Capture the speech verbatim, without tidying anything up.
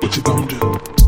What you gonna do?